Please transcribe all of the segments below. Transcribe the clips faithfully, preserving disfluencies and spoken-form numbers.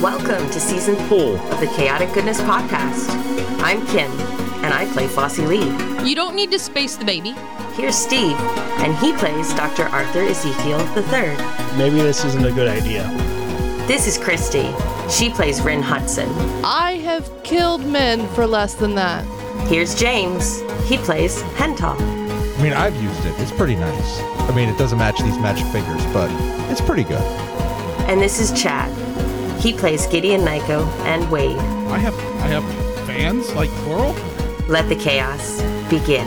Welcome to Season four of the Chaotic Goodness Podcast. I'm Kim, and I play Flossie Lee. You don't need to space the baby. Here's Steve, and he plays Doctor Arthur Ezekiel the third. Maybe this isn't a good idea. This is Christy. She plays Wren Hudson. I have killed men for less than that. Here's James. He plays Hen-Tal. I mean, I've used it. It's pretty nice. I mean, it doesn't match these magic fingers, but it's pretty good. And this is Chad. He plays Gideon Nico and Wade. I have I have fans, like plural? Let the chaos begin.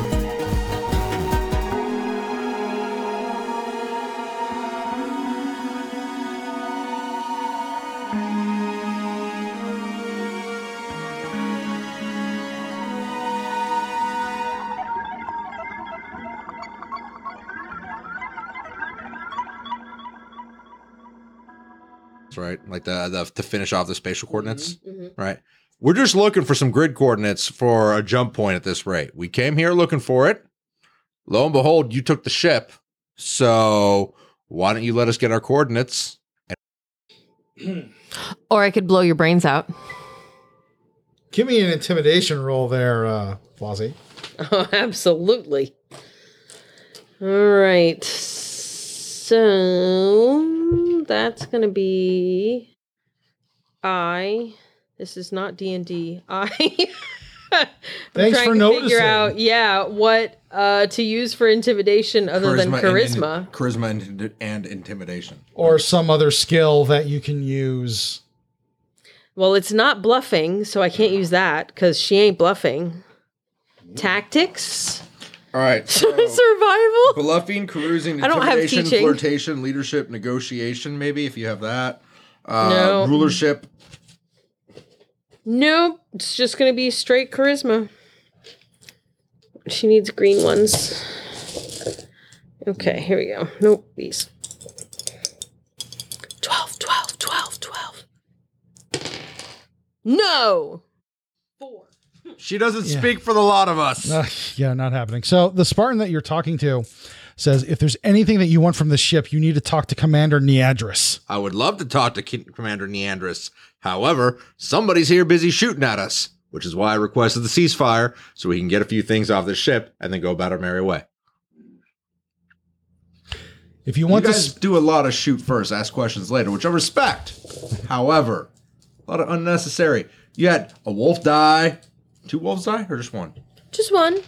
Right, like the, the to finish off the spatial coordinates. Mm-hmm. Right, we're just looking for some grid coordinates for a jump point at this rate. We came here looking for it. Lo and behold, you took the ship. So why don't you let us get our coordinates? And- or I could blow your brains out. Give me an intimidation roll there, uh, Flossie. Oh, absolutely. All right. So that's going to be I, this is not D and D, I, I'm Thanks trying for to noticing. Figure out, yeah, what uh, to use for intimidation other charisma than charisma. And, charisma and, and intimidation. Or some other skill that you can use. Well, it's not bluffing, so I can't use that because she ain't bluffing. Tactics? All right. So survival? Bluffing, carousing, intimidation, flirtation, leadership, negotiation, maybe, if you have that. Uh, no. Rulership. Nope. It's just going to be straight charisma. She needs green ones. Okay, here we go. Nope, these. twelve, twelve, twelve, twelve. No! Four. She doesn't yeah. speak for the lot of us. Uh, yeah, not happening. So the Spartan that you're talking to says, if there's anything that you want from the ship, you need to talk to Commander Neandris. I would love to talk to K- Commander Neandris. However, somebody's here busy shooting at us, which is why I requested the ceasefire so we can get a few things off the ship and then go about our merry way. If you want you guys to sp- do a lot of shoot first, ask questions later, which I respect. However, a lot of unnecessary. You had a wolf die. Two wolves die or just one? Just one.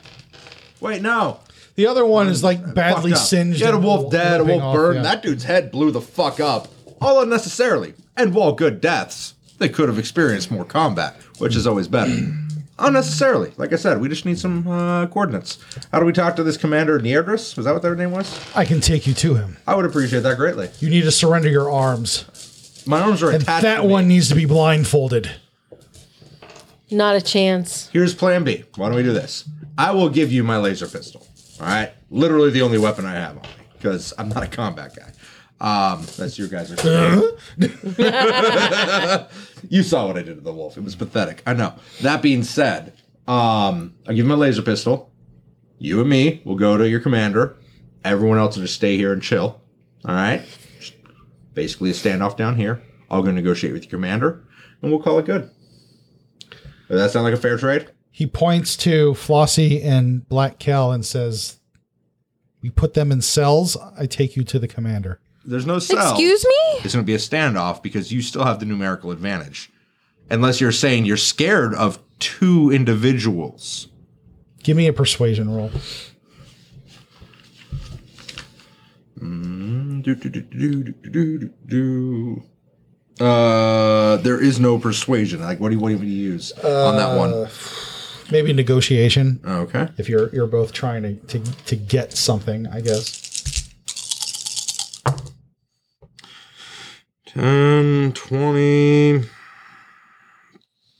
Wait, no. The other one, one is like badly singed. You had a wolf dead, a wolf burned. Yeah. That dude's head blew the fuck up. All unnecessarily. And while good deaths, they could have experienced more combat, which is always better. Unnecessarily. Like I said, we just need some uh, coordinates. How do we talk to this Commander Neandris? Was that what their name was? I can take you to him. I would appreciate that greatly. You need to surrender your arms. My arms are and attached that to one me. Needs to be blindfolded. Not a chance. Here's plan B. Why don't we do this? I will give you my laser pistol. All right? Literally the only weapon I have on me because I'm not a combat guy. Um, that's your guys' are. You saw what I did to the wolf. It was pathetic. I know. That being said, um, I'll give you my laser pistol. You and me will go to your commander. Everyone else will just stay here and chill. All right? Just basically a standoff down here. I'll go negotiate with your commander, and we'll call it good. Does that sound like a fair trade? He points to Flossie and Black Cal and says, we put them in cells. I take you to the commander. There's no cell. Excuse me? It's going to be a standoff because you still have the numerical advantage. Unless you're saying you're scared of two individuals. Give me a persuasion roll. Mm, do, do, do, do, do, do, do. Uh, there is no persuasion. Like, what do you what do you use uh, on that one? Maybe negotiation. Okay. If you're you're both trying to, to, to get something, I guess. ten, twenty,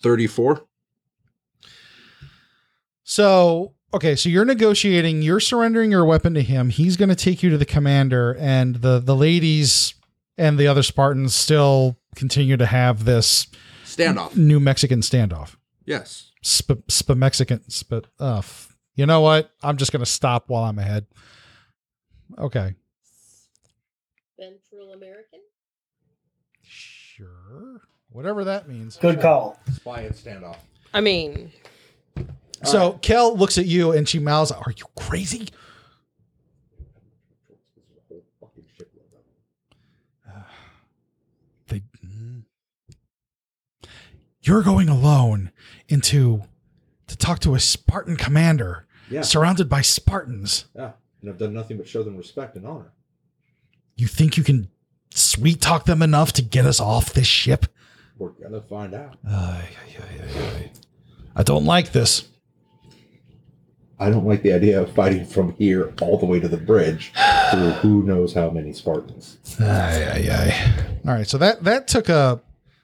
thirty-four. So, okay, so you're negotiating, you're surrendering your weapon to him. He's going to take you to the commander, and the, the ladies and the other Spartans still continue to have this standoff, New Mexican standoff. Yes. Sp, sp Mexican. Sp, uh, f- you know what? I'm just going to stop while I'm ahead. Okay. Central American? Sure. whatever that means. Good call. Spy and standoff. I mean. So right. Kel looks at you and she mouths, "Are you crazy?" They, you're going alone into to talk to a Spartan commander, yeah. surrounded by Spartans. Yeah, and I've done nothing but show them respect and honor. You think you can sweet talk them enough to get us off this ship? We're gonna find out. Uh, yeah, yeah, yeah, yeah. I don't like this. I don't like the idea of fighting from here all the way to the bridge through who knows how many Spartans. Aye, aye, aye. All right, so that, that took a,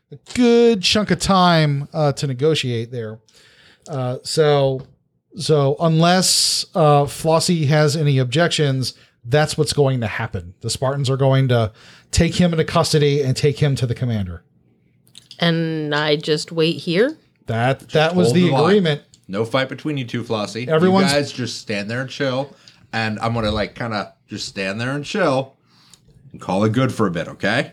a good chunk of time uh, to negotiate there. Uh, so so unless uh, Flossie has any objections, that's what's going to happen. The Spartans are going to take him into custody and take him to the commander. And I just wait here? That that was the agreement. No fight between you two, Flossie. Everyone, guys, just stand there and chill. And I'm gonna like kind of just stand there and chill, and call it good for a bit, okay?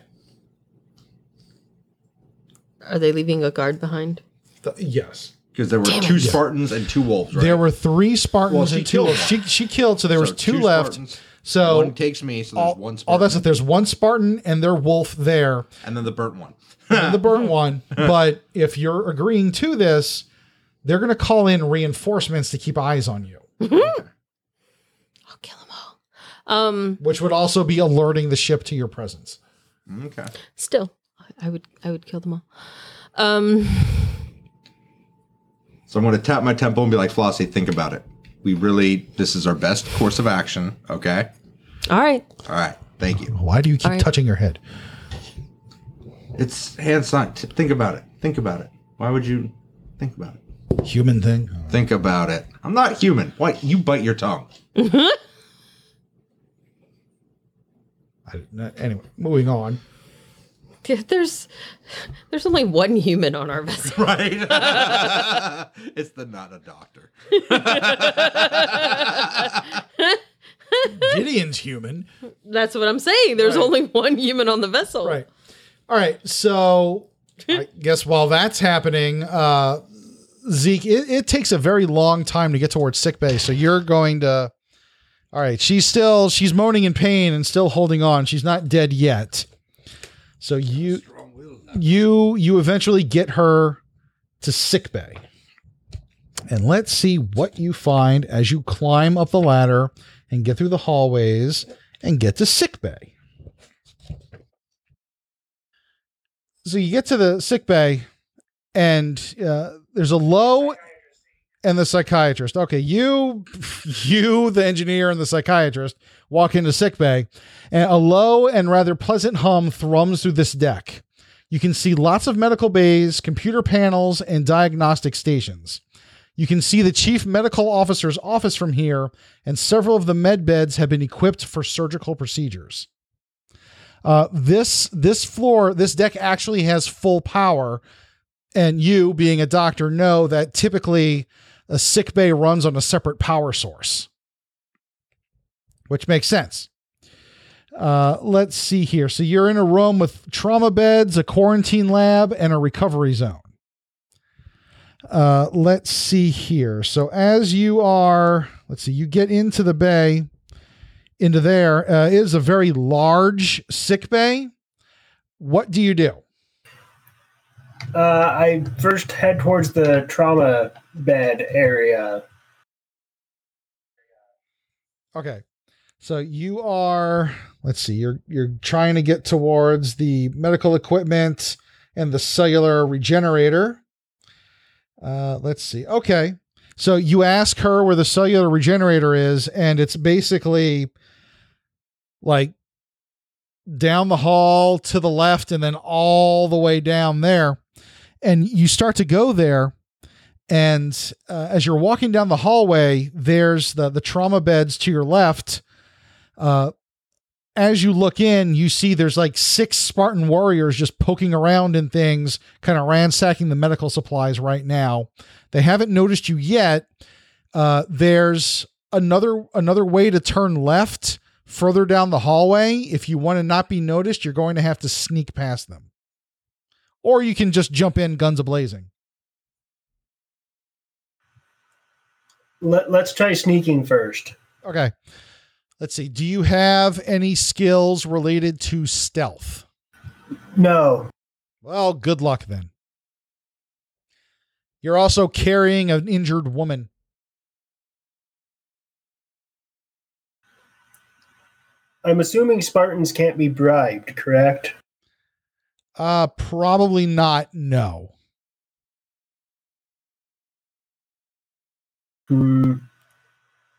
Are they leaving a guard behind? The, yes, because there were Damn two it. Spartans and two wolves. Right? There were three Spartans well, and two wolves. She she killed, so there so was two, two left. Spartans. So one takes me. So there's all, one. Spartan. Oh, that's it. There's one Spartan and their wolf there, and then the burnt one. And the burn one, but if you're agreeing to this, they're going to call in reinforcements to keep eyes on you. Mm-hmm. Okay. I'll kill them all. Um, Which would also be alerting the ship to your presence. Okay. Still, I would I would kill them all. Um, so I'm going to tap my temple and be like, Flossie, think about it. We really, this is our best course of action, okay? All right. All right. Thank you. Why do you keep right. touching your head? It's hand sign. Think about it. Think about it. Why would you think about it? Human thing. Right. Think about it. I'm not human. Why? You bite your tongue. Mm-hmm. I, anyway, moving on. Yeah, there's there's only one human on our vessel. Right? It's the not a doctor. Gideon's human. That's what I'm saying. There's right. only one human on the vessel. Right. All right, so I guess while that's happening, uh, Zeke, it, it takes a very long time to get towards sickbay, so you're going to... All right, she's still... She's moaning in pain and still holding on. She's not dead yet. So you you, you eventually get her to sickbay. And let's see what you find as you climb up the ladder and get through the hallways and get to sickbay. So you get to the sick bay and uh, there's a low and the psychiatrist. Okay. You, you, the engineer and the psychiatrist walk into sick bay and a low and rather pleasant hum thrums through this deck. You can see lots of medical bays, computer panels, and diagnostic stations. You can see the chief medical officer's office from here, and several of the med beds have been equipped for surgical procedures. Uh, this, this floor, this deck actually has full power, and you being a doctor know that typically a sick bay runs on a separate power source, which makes sense. Uh, let's see here. So you're in a room with trauma beds, a quarantine lab, and a recovery zone. Uh, let's see here. So as you are, let's see, you get into the bay. Into there uh, is a very large sick bay. What do you do? Uh, I first head towards the trauma bed area. Okay, so you are. Let's see. You're you're trying to get towards the medical equipment and the cellular regenerator. Uh, let's see. Okay, so you ask her where the cellular regenerator is, and it's basically. Like down the hall to the left and then all the way down there. And you start to go there. And uh, as you're walking down the hallway, there's the, the trauma beds to your left. Uh, as you look in, you see there's like six Spartan warriors just poking around in things, kind of ransacking the medical supplies right now. They haven't noticed you yet. Uh, there's another, another way to turn left. Further down the hallway, if you want to not be noticed, you're going to have to sneak past them. or you can just jump in guns a-blazing. Let, let's try sneaking first. Okay. Let's see. Do you have any skills related to stealth? No. Well, good luck then. You're also carrying an injured woman. I'm assuming Spartans can't be bribed, correct? Uh, probably not. No. Hmm.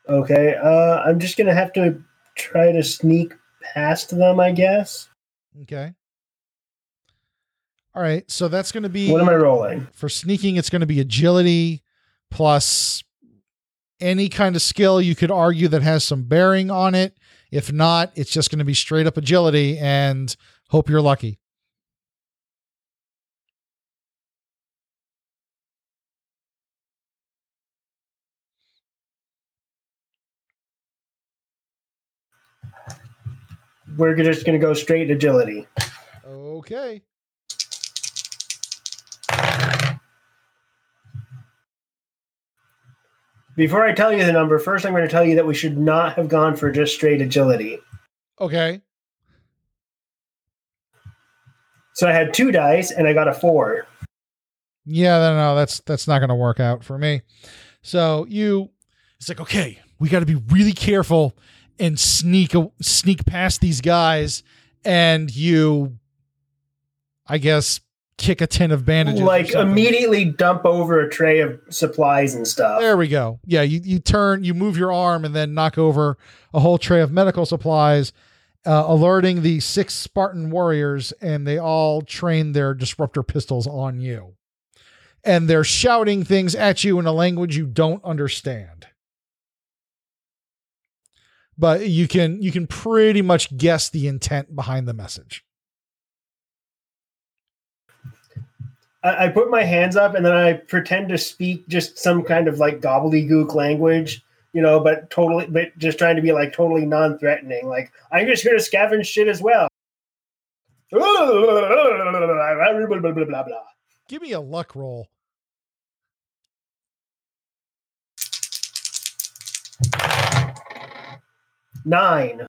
Okay. Uh, I'm just going to have to try to sneak past them, I guess. Okay. All right. So that's going to be, what am I rolling for sneaking? It's going to be agility plus any kind of skill you could argue that has some bearing on it. If not, it's just going to be straight up agility and hope you're lucky. We're just going to go straight agility. Okay. Before I tell you the number, first I'm going to tell you that we should not have gone for just straight agility. Okay. So I had two dice and I got a four. Yeah, no, no, that's that's not going to work out for me. So you, it's like, okay, we got to be really careful and sneak sneak past these guys, and you, I guess, kick a tin of bandages. Like immediately dump over a tray of supplies and stuff. There we go. Yeah. You, you turn, you move your arm and then knock over a whole tray of medical supplies, uh, alerting the six Spartan warriors, and they all train their disruptor pistols on you. And they're shouting things at you in a language you don't understand, but you can, you can pretty much guess the intent behind the message. I put my hands up and then I pretend to speak just some kind of like gobbledygook language, you know, but totally, but just trying to be like totally non-threatening. Like, I'm just here to scavenge shit as well. Give me a luck roll. Nine.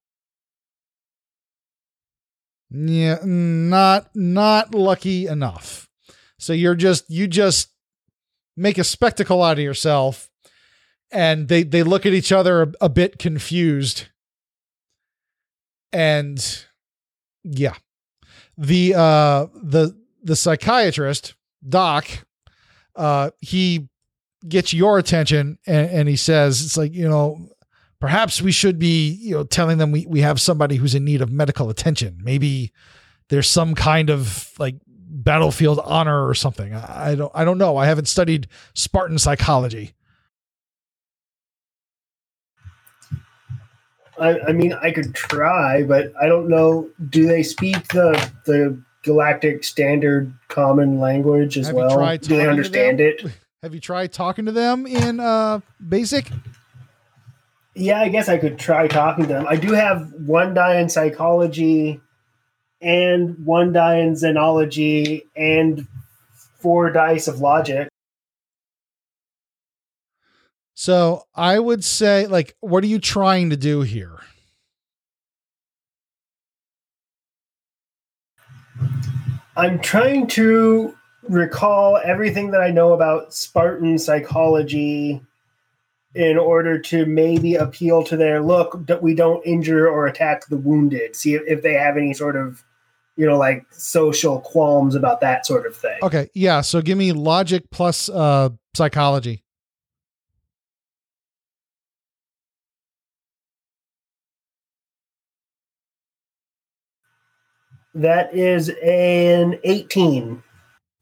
Yeah, not, not lucky enough. So you're just, you just make a spectacle out of yourself, and they, they look at each other a, a bit confused. And yeah, the, uh, the, the psychiatrist, Doc, uh, he gets your attention, and, and he says, it's like, you know, perhaps we should be, you know, telling them we, we have somebody who's in need of medical attention. Maybe there's some kind of like battlefield honor or something. I don't, I don't know. I haven't studied Spartan psychology. I, I mean, I could try, but I don't know. Do they speak the, the galactic standard common language as well? Do they understand it? Have you tried talking to them in uh basic? Yeah, I guess I could try talking to them. I do have one die in psychology and one die in xenology and four dice of logic. So I would say, like, what are you trying to do here? I'm trying to recall everything that I know about Spartan psychology in order to maybe appeal to their, look, that we don't injure or attack the wounded. See if, if they have any sort of, you know, like social qualms about that sort of thing. Okay. Yeah. So give me logic plus uh, psychology. That is an eighteen.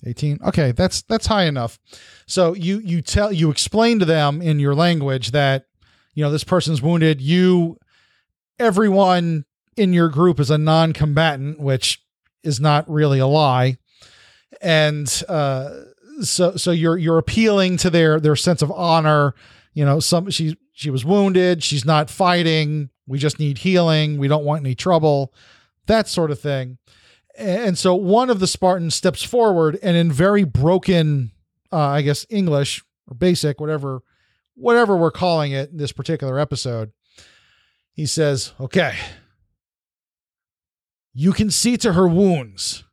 eighteen. Okay. That's, that's high enough. So you, you tell, you explain to them in your language that, you know, this person's wounded. You, everyone in your group is a non-combatant, which is not really a lie. And, uh, so, so you're, you're appealing to their, their sense of honor. You know, some, she, she was wounded. She's not fighting. We just need healing. We don't want any trouble, that sort of thing. And so one of the Spartans steps forward and in very broken, uh, I guess, English or basic, whatever, whatever we're calling it in this particular episode, he says, okay, you can see to her wounds,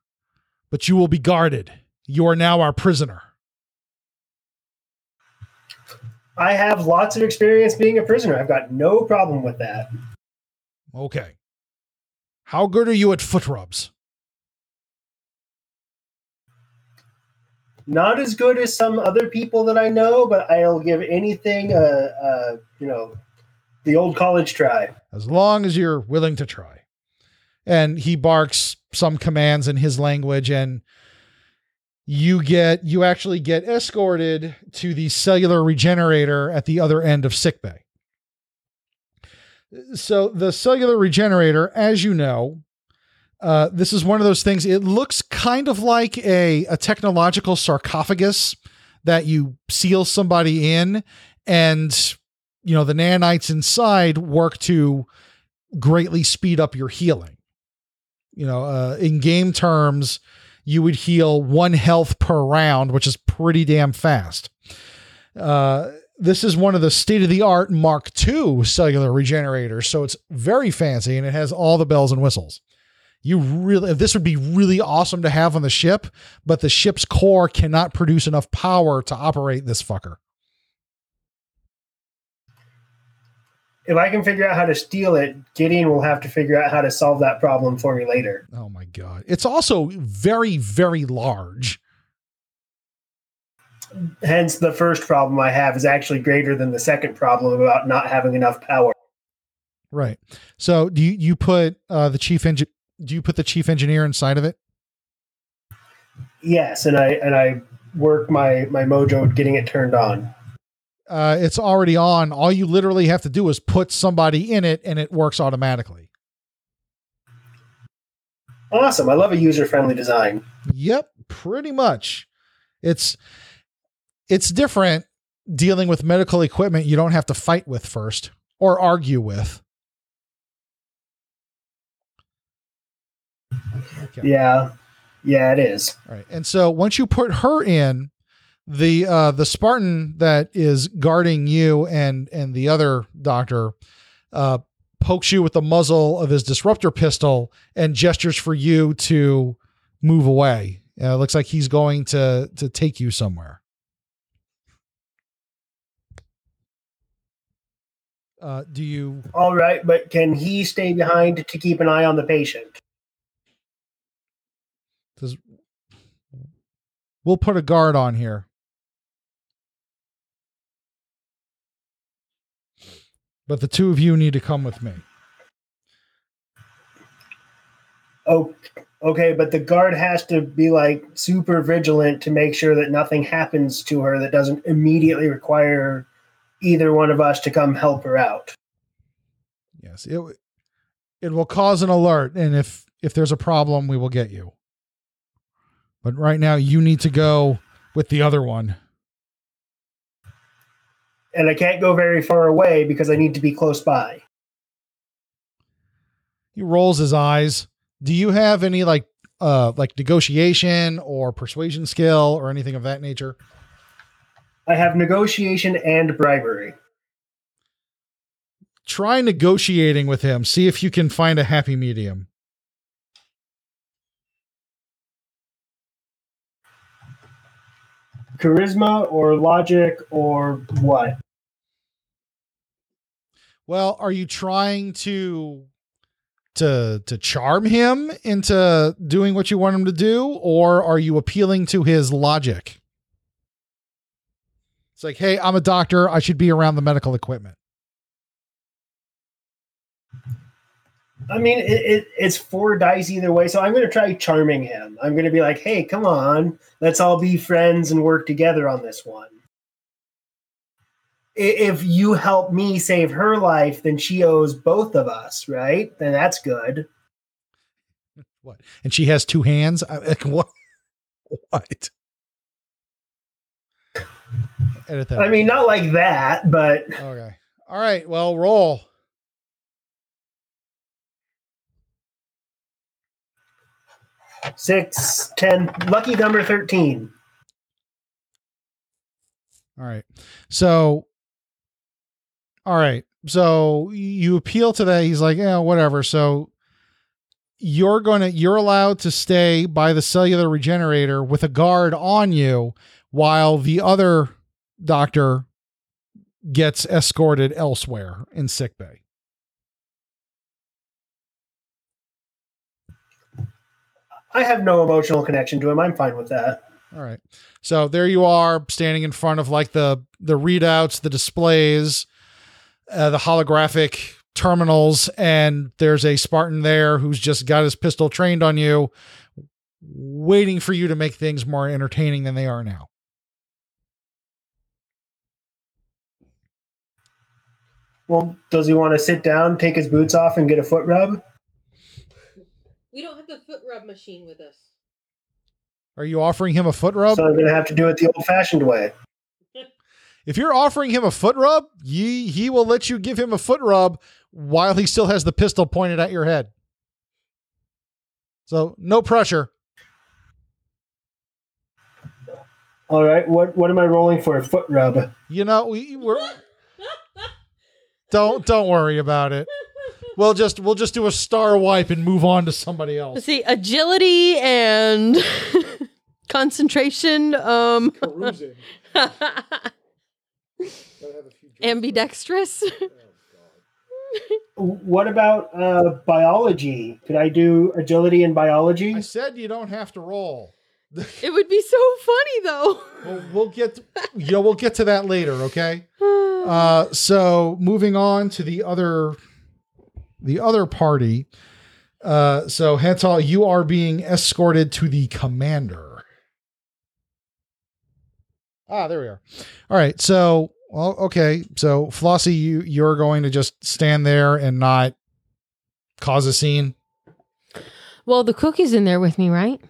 but you will be guarded. You are now our prisoner. I have lots of experience being a prisoner. I've got no problem with that. Okay. How good are you at foot rubs? Not as good as some other people that I know, but I'll give anything, uh, uh, you know, the old college try. As long as you're willing to try. And he barks some commands in his language, and you get, you actually get escorted to the cellular regenerator at the other end of sickbay. So the cellular regenerator, as you know, Uh, this is one of those things. It looks kind of like a, a technological sarcophagus that you seal somebody in, and, you know, the nanites inside work to greatly speed up your healing. You know, uh, in game terms, you would heal one health per round, which is pretty damn fast. Uh, this is one of the state-of-the-art Mark two cellular regenerators. So it's very fancy and it has all the bells and whistles. You really, this would be really awesome to have on the ship, but the ship's core cannot produce enough power to operate this fucker. If I can figure out how to steal it, Gideon will have to figure out how to solve that problem for me later. Oh my God. It's also very, very large. Hence the first problem I have is actually greater than the second problem about not having enough power. Right. So do you, you put uh, the chief engine, do you put the chief engineer inside of it? Yes. And I, and I work my, my mojo at getting it turned on. Uh, it's already on. All you literally have to do is put somebody in it and it works automatically. Awesome. I love a user-friendly design. Yep. Pretty much. It's, it's different dealing with medical equipment. You don't have to fight with first or argue with. Okay. Yeah. Yeah, it is. All right. And so once you put her in, the uh, the Spartan that is guarding you and and the other doctor uh, pokes you with the muzzle of his disruptor pistol and gestures for you to move away. Uh, it looks like he's going to to take you somewhere. Uh, do you? All right. But can he stay behind to keep an eye on the patient? Does, we'll put a guard on here. But the two of you need to come with me. Oh, okay. But the guard has to be like super vigilant to make sure that nothing happens to her that doesn't immediately require either one of us to come help her out. Yes. It, it will cause an alert. And if, if there's a problem, we will get you. But right now you need to go with the other one. And I can't go very far away because I need to be close by. He rolls his eyes. Do you have any like, uh, like negotiation or persuasion skill or anything of that nature? I have negotiation and bribery. Try negotiating with him. See if you can find a happy medium. Charisma or logic or what? Well, are you trying to to to charm him into doing what you want him to do, or are you appealing to his logic? It's like, hey, I'm a doctor. I should be around the medical equipment. I mean, it, it, it's four dice either way, so I'm going to try charming him. I'm going to be like, hey, come on. Let's all be friends and work together on this one. If you help me save her life, then she owes both of us, right? Then that's good. What? And she has two hands? I, like, what? What? Edit that. I mean, not like that, but... Okay. All right, well, roll. six, ten, lucky number thirteen. All right. So, all right. So you appeal to that. He's like, yeah, whatever. So you're going to, you're allowed to stay by the cellular regenerator with a guard on you while the other doctor gets escorted elsewhere in sickbay. I have no emotional connection to him. I'm fine with that. All right. So there you are standing in front of like the, the readouts, the displays, uh, the holographic terminals. And there's a Spartan there who's just got his pistol trained on you, waiting for you to make things more entertaining than they are now. Well, does he want to sit down, take his boots off and get a foot rub? We don't have the foot rub machine with us. Are you offering him a foot rub? So I'm going to have to do it the old fashioned way. If you're offering him a foot rub, ye, he will let you give him a foot rub while he still has the pistol pointed at your head. So no pressure. All right. What, what am I rolling for a foot rub? You know, we we're, don't, don't worry about it. We'll just we'll just do a star wipe and move on to somebody else. See, agility and concentration. Um, Carousing. Ambidextrous. Oh, God. What about uh, biology? Could I do agility and biology? I said you don't have to roll. It would be so funny, though. Well, we'll get to, you know, we'll get to that later, okay? Uh, so moving on to the other... the other party. Uh, so Hen-Tal, you are being escorted to the commander. Ah, there we are. All right. So, well, okay. So Flossie, you, you're going to just stand there and not cause a scene. Well, the cookie's in there with me, right?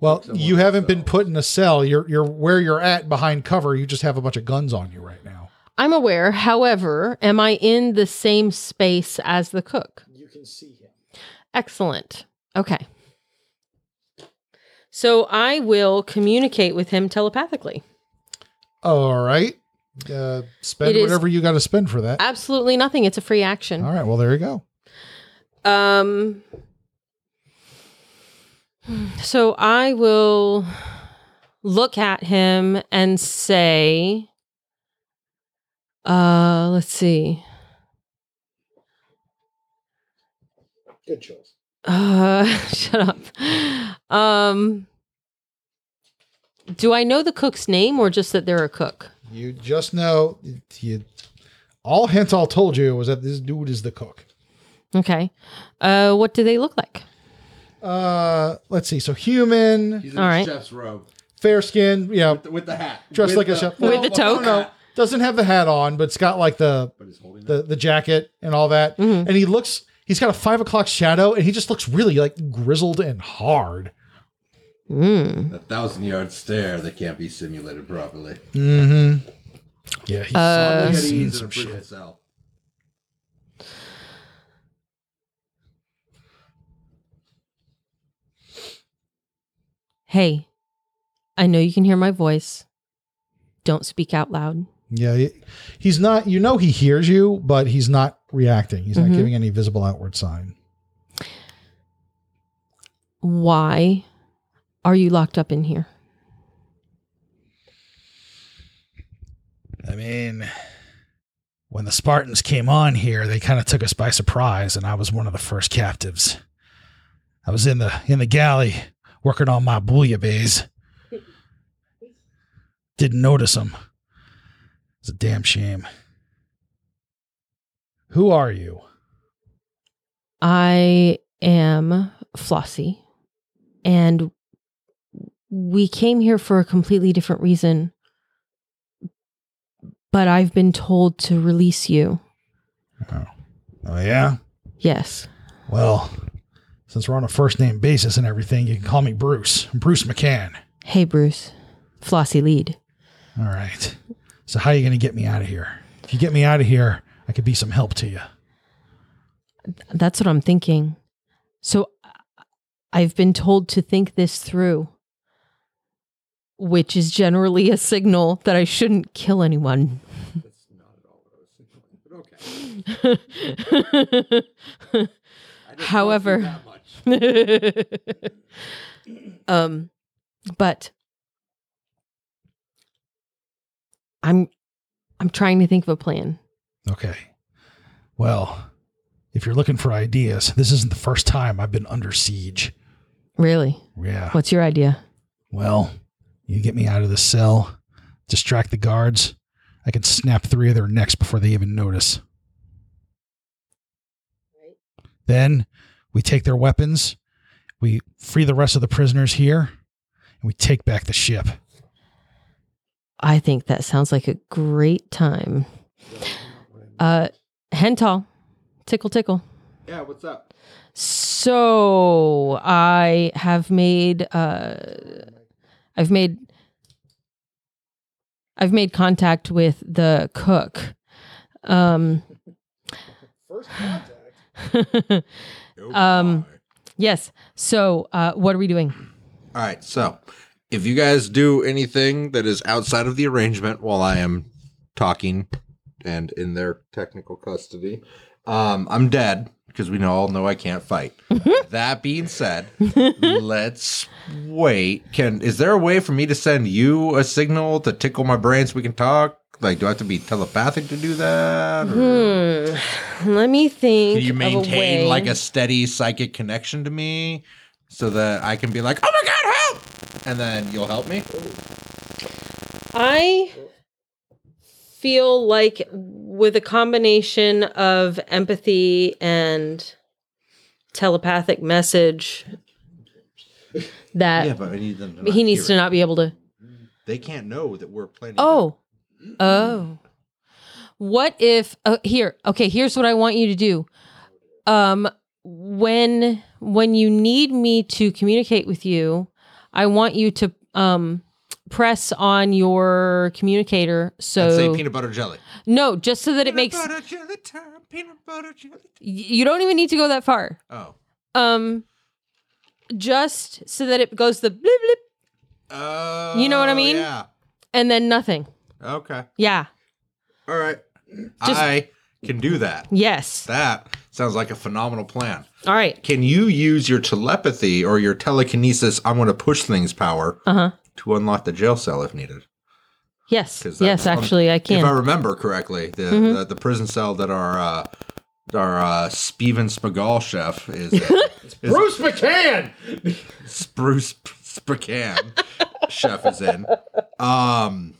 Well, you haven't been put in a cell. You're, you're where you're at behind cover. You just have a bunch of guns on you right now. I'm aware. However, am I in the same space as the cook? You can see him. Excellent. Okay. So I will communicate with him telepathically. All right. Uh, spend it whatever you got to spend for that. Absolutely nothing. It's a free action. All right. Well, there you go. Um. So I will look at him and say... Uh, let's see. Good choice. Uh, shut up. Um, do I know the cook's name or just that they're a cook? You just know you, all Hen-Tal told you was that this dude is the cook. Okay. Uh, what do they look like? Uh, let's see. So human. He's in all right. Chef's robe. Fair skin. Yeah. With the, with the hat. Dressed with like the, a chef. With no, the toque. No, no. Doesn't have the hat on, but it's got like the the, the jacket and all that. Mm-hmm. And he looks, he's got a five o'clock shadow and he just looks really like grizzled and hard. Mm. A thousand yard stare that can't be simulated properly. Mm-hmm. Yeah. He's uh, seen some shit. Cell. Hey, I know you can hear my voice. Don't speak out loud. Yeah, he's not, you know, he hears you, but he's not reacting. He's mm-hmm. not giving any visible outward sign. Why are you locked up in here? I mean, when the Spartans came on here, they kind of took us by surprise, and I was one of the first captives. I was in the in the galley working on my bouillabaisse. Didn't notice him. It's a damn shame. Who are you? I am Flossie, and we came here for a completely different reason, but I've been told to release you. Oh, oh yeah? Yes. Well, since we're on a first-name basis and everything, you can call me Bruce. I'm Bruce McCann. Hey, Bruce. Flossie Lead. All right. So how are you going to get me out of here? If you get me out of here, I could be some help to you. That's what I'm thinking. So I've been told to think this through, which is generally a signal that I shouldn't kill anyone. That's not at all what I was signaling, but okay. I didn't However, that much. um, but I'm I'm trying to think of a plan. Okay. Well, if you're looking for ideas, this isn't the first time I've been under siege. Really? Yeah. What's your idea? Well, you get me out of the cell, distract the guards. I can snap three of their necks before they even notice. Right. Then we take their weapons. We free the rest of the prisoners here, and we take back the ship. I think that sounds like a great time. Uh, Hen-Tal, tickle, tickle. Yeah, what's up? So I have made, uh, I've made, I've made contact with the cook. Um, First contact. um, yes. So, uh, what are we doing? All right. So. If you guys do anything that is outside of the arrangement while I am talking and in their technical custody, um, I'm dead because we all know I can't fight. That being said, let's wait. Can is there a way for me to send you a signal to tickle my brain so we can talk? Like, do I have to be telepathic to do that? Or hmm. Let me think. Can you maintain of a way. Like a steady psychic connection to me so that I can be like, oh my God, help! And then you'll help me? I feel like with a combination of empathy and telepathic message that yeah, but I need them to he needs to it. Not be able to. They can't know that we're planning. Oh, that. Oh. What if, uh, here, okay, here's what I want you to do. Um, when when you need me to communicate with you, I want you to um, press on your communicator. So I'd say peanut butter jelly. No, just so that peanut it makes butter jelly time, peanut butter jelly time. You don't even need to go that far. Oh. Um, just so that it goes the blip blip. Oh. You know what I mean? Yeah. And then nothing. Okay. Yeah. All right. Just, I can do that. Yes. That sounds like a phenomenal plan. All right. Can you use your telepathy or your telekinesis, I'm going to push things power uh-huh. to unlock the jail cell if needed? Yes. Yes, um, actually, I can. If I remember correctly, the mm-hmm. the, the prison cell that our uh, our uh, Steven Spigal chef is... is Bruce McCann! Bruce McCann chef is in. Um,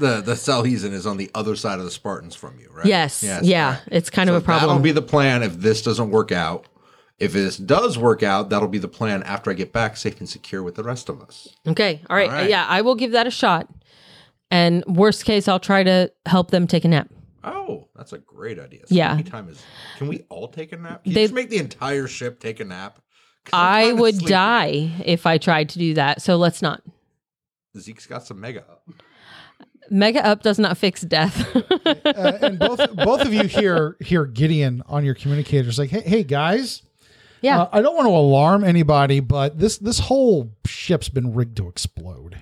The the cell he's in is on the other side of the Spartans from you, right? Yes. yes yeah. Right. It's kind so of a problem. That'll be the plan if this doesn't work out. If this does work out, that'll be the plan after I get back safe and secure with the rest of us. Okay. All right. All right. Yeah, I will give that a shot. And worst case, I'll try to help them take a nap. Oh, that's a great idea. So yeah. Time is, can we all take a nap? Can they, you just make the entire ship take a nap? I would die if I tried to do that. So let's not. Zeke's got some mega up. Mega up does not fix death. uh, and both both of you hear hear Gideon on your communicators like, hey, hey guys, yeah, uh, I don't want to alarm anybody, but this this whole ship's been rigged to explode.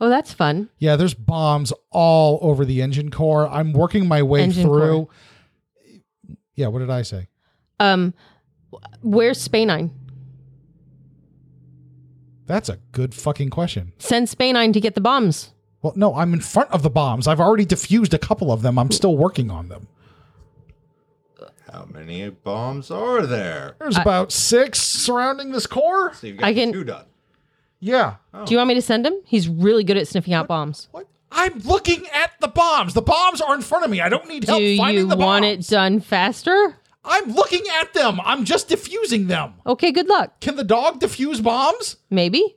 Oh, that's fun. Yeah, there's bombs all over the engine core. I'm working my way engine through. Core. Yeah, what did I say? Um, where's Spainine? That's a good fucking question. Send Spainine to get the bombs. Well, no, I'm in front of the bombs. I've already defused a couple of them. I'm still working on them. How many bombs are there? There's I, about six surrounding this core. So you've got I can, two done. Yeah. Oh. Do you want me to send him? He's really good at sniffing out what, bombs. What? I'm looking at the bombs. The bombs are in front of me. I don't need help Do finding the bombs. Do you want it done faster? I'm looking at them. I'm just defusing them. Okay, good luck. Can the dog defuse bombs? Maybe.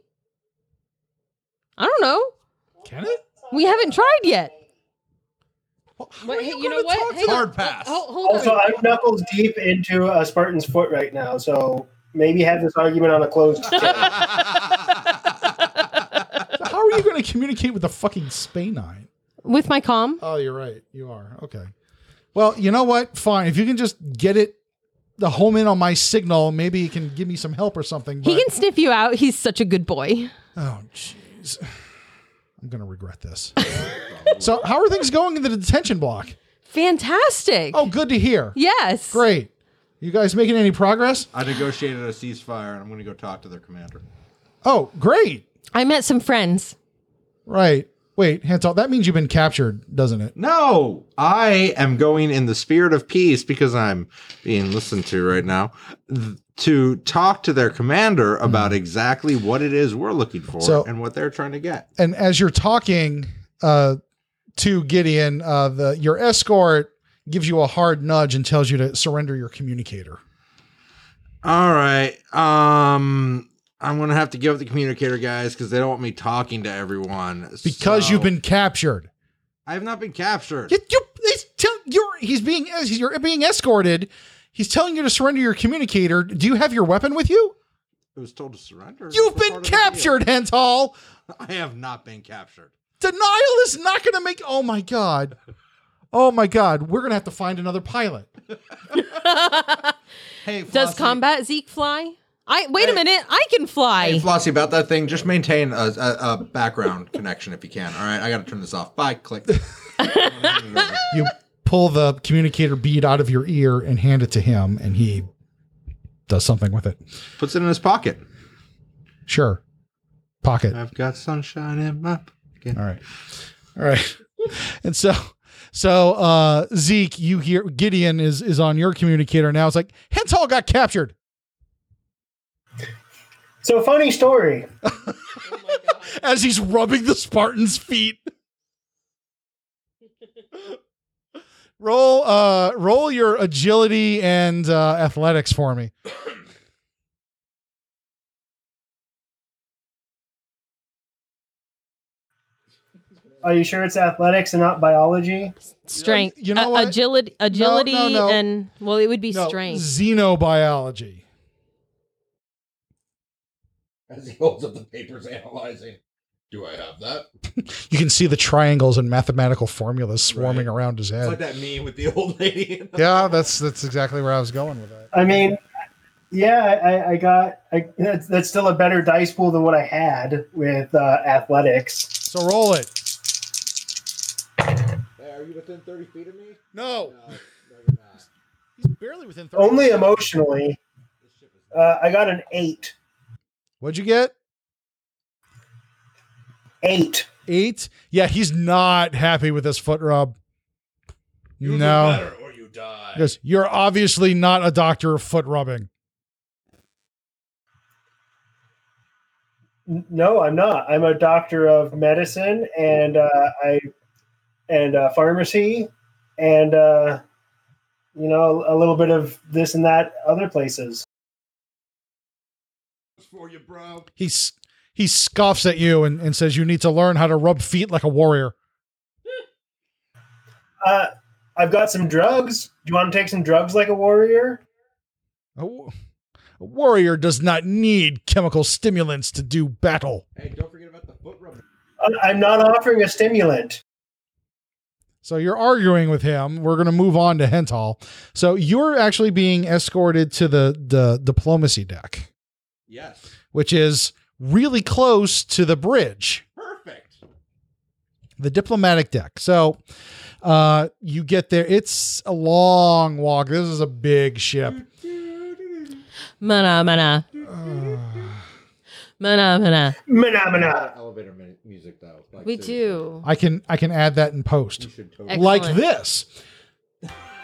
I don't know. Can it? We haven't tried yet. Well, Wait, you, you know what? Hey, hard pass. Hold, hold also, on. I'm knuckles deep into uh, Spartan's foot right now, so maybe have this argument on a closed table. How are you going to communicate with the fucking Spainine? With my comm. Oh, you're right. You are. Okay. Well, you know what? Fine. If you can just get it the home in on my signal. Maybe he can give me some help or something. But... he can sniff you out. He's such a good boy. Oh, jeez. I'm going to regret this. So how are things going in the detention block? Fantastic. Oh, good to hear. Yes. Great. You guys making any progress? I negotiated a ceasefire, and I'm going to go talk to their commander. Oh, great. I met some friends. Right. Wait, Hen-Tal, that means you've been captured, doesn't it? No, I am going in the spirit of peace, because I'm being listened to right now, th- to talk to their commander about exactly what it is we're looking for so, and what they're trying to get. And as you're talking uh, to Gideon, uh, the your escort gives you a hard nudge and tells you to surrender your communicator. All right. Um... I'm going to have to give up the communicator, guys, because they don't want me talking to everyone. Because so. You've been captured. I have not been captured. You, you, he's, tell, you're, he's being you're being escorted. He's telling you to surrender your communicator. Do you have your weapon with you? I was told to surrender. You've That's been captured, Hen-Tal. I have not been captured. Denial is not going to make... Oh, my God. Oh, my God. We're going to have to find another pilot. Hey, Flossie. Does Combat Zeke fly? I Wait hey, a minute, I can fly. Hey, Flossie, about that thing, just maintain a, a, a background connection if you can. All right, I got to turn this off. Bye, click. You pull the communicator bead out of your ear and hand it to him, and he does something with it. Puts it in his pocket. Sure. Pocket. I've got sunshine in my pocket. All right. All right. And so... So, uh, Zeke, you hear Gideon is, is on your communicator now. It's like, Hen-Tal got captured. So, funny story. Oh my God. As he's rubbing the Spartan's feet. Roll, uh, roll your agility and uh, athletics for me. Are you sure it's athletics and not biology? Strength. You know what? Agility, agility no, no, no. and, well, it would be no, strength. Xenobiology. As he holds up the papers analyzing, do I have that? You can see the triangles and mathematical formulas swarming right. around his head. It's like that meme with the old lady. In the yeah, that's that's exactly where I was going with that. I mean, yeah, I, I got, I, that's, that's still a better dice pool than what I had with uh, athletics. So roll it. Are you within thirty feet of me? No. No, you're not. He's barely within thirty Only feet. Emotionally. Uh, I got an eight. What'd you get? Eight. Eight? Yeah, he's not happy with this foot rub. You no. do better or you die. Yes, you're obviously not a doctor of foot rubbing. No, I'm not. I'm a doctor of medicine and uh, I... and uh, pharmacy, and, uh, you know, a little bit of this and that other places. For you, bro. He, he scoffs at you and, and says you need to learn how to rub feet like a warrior. Uh, I've got some drugs. Do you want to take some drugs like a warrior? A, w- a warrior does not need chemical stimulants to do battle. Hey, don't forget about the foot rub. I'm not offering a stimulant. So you're arguing with him. We're going to move on to Hen-Tal. So you're actually being escorted to the, the diplomacy deck. Yes. Which is really close to the bridge. Perfect. The diplomatic deck. So uh, you get there. It's a long walk. This is a big ship. Mana, mana. Uh, Mana, mana. Mana, mana. Elevator music, though. Like we do. I can I can add that in post. Totally like this.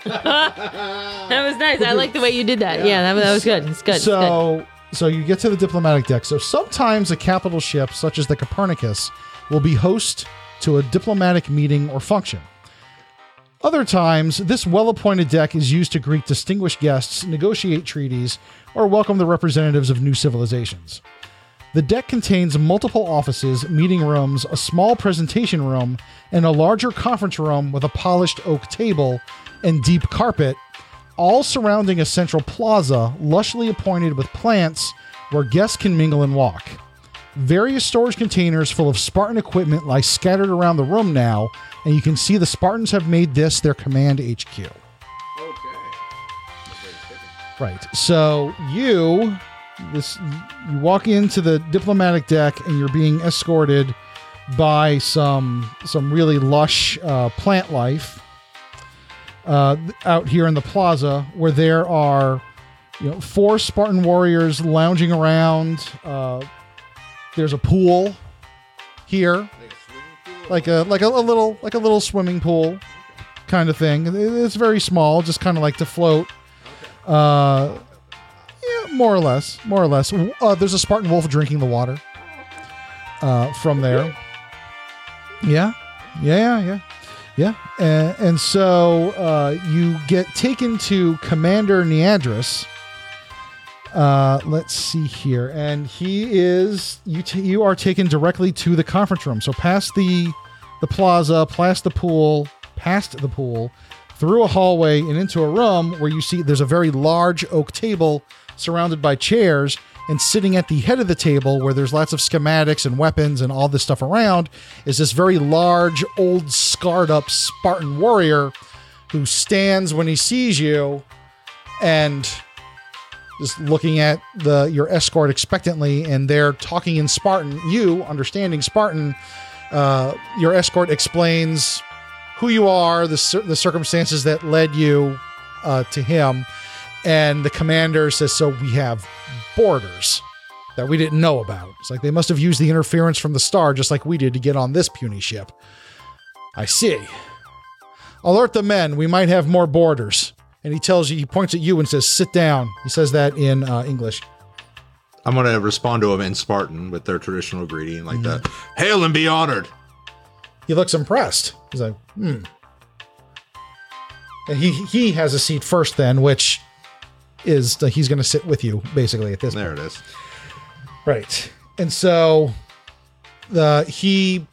That was nice. I like the way you did that. Yeah, yeah that, was, that was good. It's good. So, it's good. So you get to the diplomatic deck. So sometimes a capital ship, such as the Copernicus, will be host to a diplomatic meeting or function. Other times, this well-appointed deck is used to greet distinguished guests, negotiate treaties, or welcome the representatives of new civilizations. The deck contains multiple offices, meeting rooms, a small presentation room, and a larger conference room with a polished oak table and deep carpet, all surrounding a central plaza lushly appointed with plants where guests can mingle and walk. Various storage containers full of Spartan equipment lie scattered around the room now, and you can see the Spartans have made this their command H Q. Okay. Right. So you, this, you walk into the diplomatic deck and you're being escorted by some some really lush uh, plant life uh, out here in the plaza, where there are, you know, four Spartan warriors lounging around. Uh, there's a pool here, like a like a, a little like a little swimming pool kind of thing. It's very small, just kind of like to float. Uh, yeah, more or less, more or less. Uh, there's a Spartan wolf drinking the water uh, from there. Yeah, yeah, yeah, yeah. And, and so uh, you get taken to Commander Neandris. Uh, let's see here, and he is you. T- you are taken directly to the conference room. So past the the plaza, past the pool, past the pool. through a hallway and into a room where you see there's a very large oak table surrounded by chairs, and sitting at the head of the table, where there's lots of schematics and weapons and all this stuff around, is this very large, old, scarred up Spartan warrior who stands when he sees you and just looking at the your escort expectantly, and they're talking in Spartan. You, understanding Spartan, uh, your escort explains who you are, the the circumstances that led you uh, to him. And the commander says, so we have borders that we didn't know about. It's like they must have used the interference from the star just like we did to get on this puny ship. I see. Alert the men. We might have more borders. And he tells you, he points at you and says, sit down. He says that in uh, English. I'm going to respond to him in Spartan with their traditional greeting like mm-hmm. that. Hail and be honored. He looks impressed. He's like, hmm. And he he has a seat first then, which is the, he's going to sit with you basically at this there point. There it is. Right. And so the he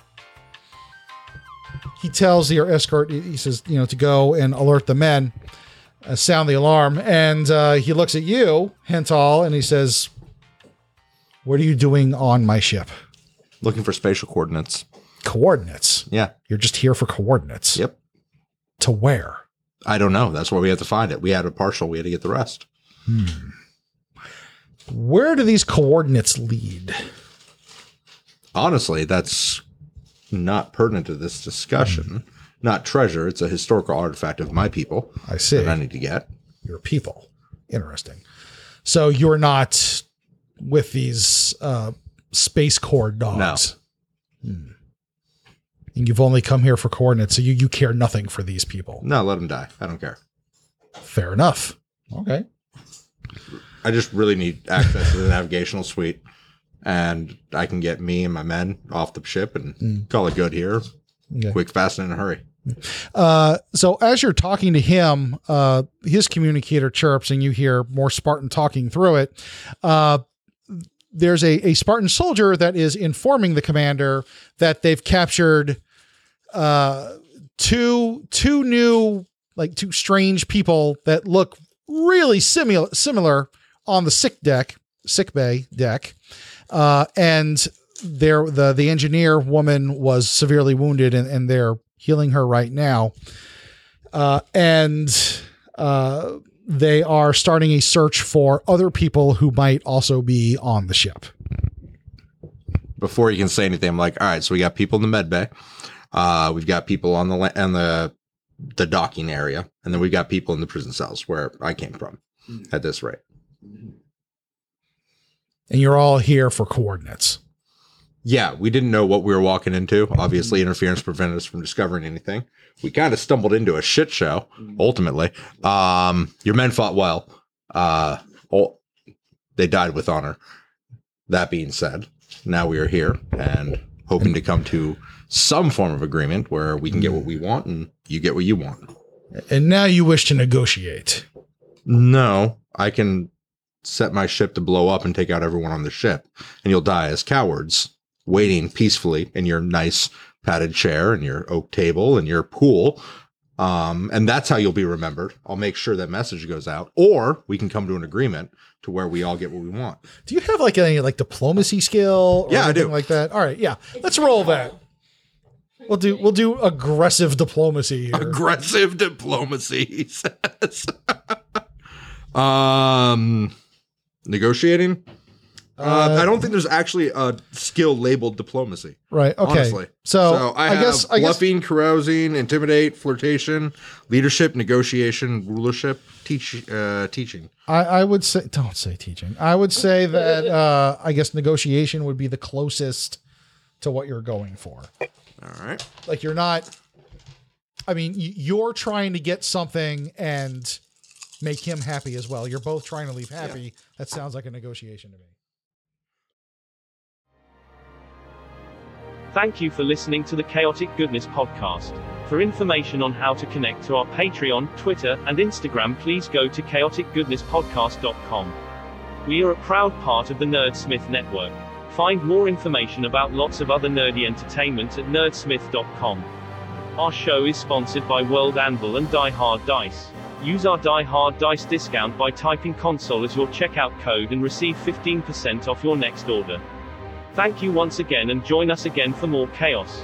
he tells your escort, he says, you know, to go and alert the men, uh, sound the alarm. And uh, he looks at you, Hen-Tal, and he says, what are you doing on my ship? Looking for spatial coordinates. Coordinates. Yeah. You're just here for coordinates. Yep. To where? I don't know. That's where we have to find it. We had a partial. We had to get the rest. Hmm. Where do these coordinates lead? Honestly, that's not pertinent to this discussion. Hmm. Not treasure. It's a historical artifact of my people. I see. That I need to get. Your people. Interesting. So you're not with these uh, space core dogs. No. Hmm. And you've only come here for coordinates, so you, you care nothing for these people. No, let them die. I don't care. Fair enough. Okay. I just really need access to the navigational suite, and I can get me and my men off the ship and mm. call it good here. Okay. Quick, fast, and in a hurry. Uh, so as you're talking to him, uh, his communicator chirps, and you hear more Spartan talking through it. Uh, There's a, a Spartan soldier that is informing the commander that they've captured uh, two two new, like two strange people that look really similar similar on the sick deck, sick bay deck. Uh, and there the the engineer woman was severely wounded, and, and they're healing her right now. Uh, and uh they are starting a search for other people who might also be on the ship. Before you can say anything, I'm like, all right, so we got people in the med bay. Uh, we've got people on the la- on the the docking area. And then we've got people in the prison cells where I came from at this rate. And you're all here for coordinates. Yeah, we didn't know what we were walking into. Obviously, interference prevented us from discovering anything. We kind of stumbled into a shit show, ultimately. Um, your men fought well. Uh, oh, they died with honor. That being said, now we are here and hoping to come to some form of agreement where we can get what we want and you get what you want. And now you wish to negotiate. No, I can set my ship to blow up and take out everyone on the ship, and you'll die as cowards. Waiting peacefully in your nice padded chair and your oak table and your pool. Um, and that's how you'll be remembered. I'll make sure that message goes out, or we can come to an agreement to where we all get what we want. Do you have like any like diplomacy skill or yeah, anything I do. Like that? All right. Yeah. Let's roll that. We'll do, we'll do aggressive diplomacy. Here. Aggressive diplomacy. He says. Um, negotiating? Uh, uh, I don't think there's actually a skill labeled diplomacy. Right. Okay. Honestly. So, so I, I have guess, I bluffing, guess... carousing, intimidate, flirtation, leadership, negotiation, rulership, teach, uh, teaching. I, I would say, don't say teaching. I would say that uh, I guess negotiation would be the closest to what you're going for. All right. Like you're not, I mean, you're trying to get something and make him happy as well. You're both trying to leave happy. Yeah. That sounds like a negotiation to me. Thank you for listening to the Chaotic Goodness Podcast. For information on how to connect to our Patreon, Twitter, and Instagram, please go to chaotic goodness podcast dot com. We are a proud part of the NerdSmith Network. Find more information about lots of other nerdy entertainment at nerdsmith dot com. Our show is sponsored by World Anvil and Die Hard Dice. Use our Die Hard Dice discount by typing console as your checkout code and receive fifteen percent off your next order. Thank you once again and join us again for more chaos.